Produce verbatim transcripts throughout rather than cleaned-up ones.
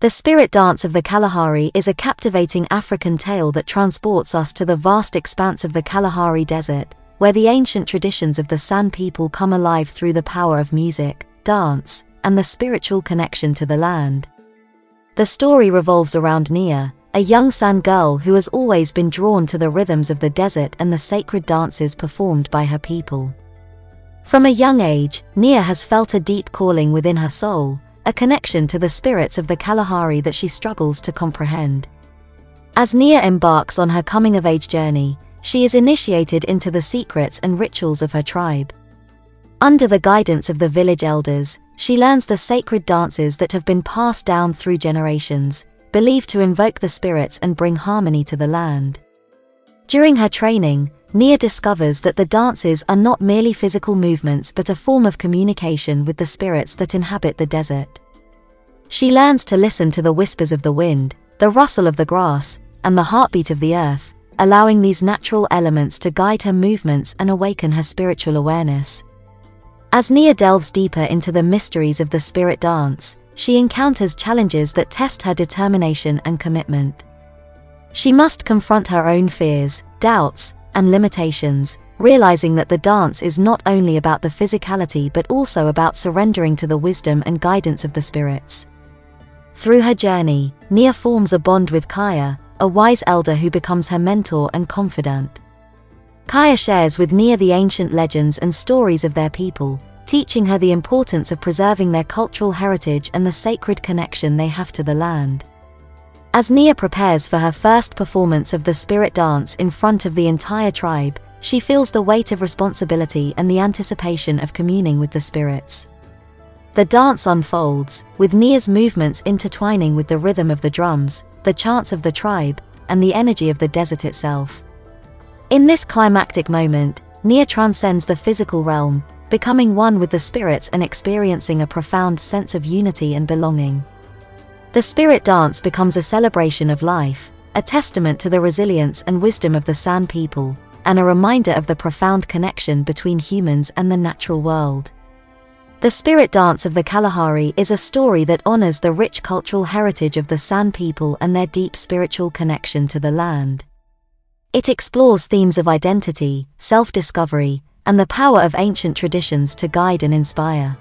The spirit dance of the Kalahari is a captivating African tale that transports us to the vast expanse of the Kalahari Desert, where the ancient traditions of the San people come alive through the power of music, dance, and the spiritual connection to the land. The story revolves around Nia, a young San girl who has always been drawn to the rhythms of the desert and the sacred dances performed by her people. From a young age, Nia has felt a deep calling within her soul, a connection to the spirits of the Kalahari that she struggles to comprehend. As Nia embarks on her coming-of-age journey, she is initiated into the secrets and rituals of her tribe. Under the guidance of the village elders, she learns the sacred dances that have been passed down through generations, believed to invoke the spirits and bring harmony to the land. During her training, Nia discovers that the dances are not merely physical movements but a form of communication with the spirits that inhabit the desert. She learns to listen to the whispers of the wind, the rustle of the grass, and the heartbeat of the earth, allowing these natural elements to guide her movements and awaken her spiritual awareness. As Nia delves deeper into the mysteries of the spirit dance, she encounters challenges that test her determination and commitment. She must confront her own fears, doubts, and limitations, realizing that the dance is not only about the physicality but also about surrendering to the wisdom and guidance of the spirits. Through her journey, Nia forms a bond with Kaya, a wise elder who becomes her mentor and confidant. Kaya shares with Nia the ancient legends and stories of their people, teaching her the importance of preserving their cultural heritage and the sacred connection they have to the land. As Nia prepares for her first performance of the spirit dance in front of the entire tribe, she feels the weight of responsibility and the anticipation of communing with the spirits. The dance unfolds, with Nia's movements intertwining with the rhythm of the drums, the chants of the tribe, and the energy of the desert itself. In this climactic moment, Nia transcends the physical realm, becoming one with the spirits and experiencing a profound sense of unity and belonging. The spirit dance becomes a celebration of life, a testament to the resilience and wisdom of the San people, and a reminder of the profound connection between humans and the natural world. The spirit dance of the Kalahari is a story that honors the rich cultural heritage of the San people and their deep spiritual connection to the land. It explores themes of identity, self-discovery, and the power of ancient traditions to guide and inspire.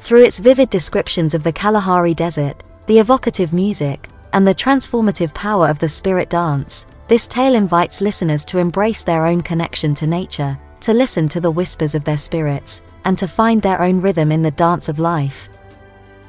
Through its vivid descriptions of the Kalahari Desert, the evocative music, and the transformative power of the spirit dance, this tale invites listeners to embrace their own connection to nature, to listen to the whispers of their spirits, and to find their own rhythm in the dance of life.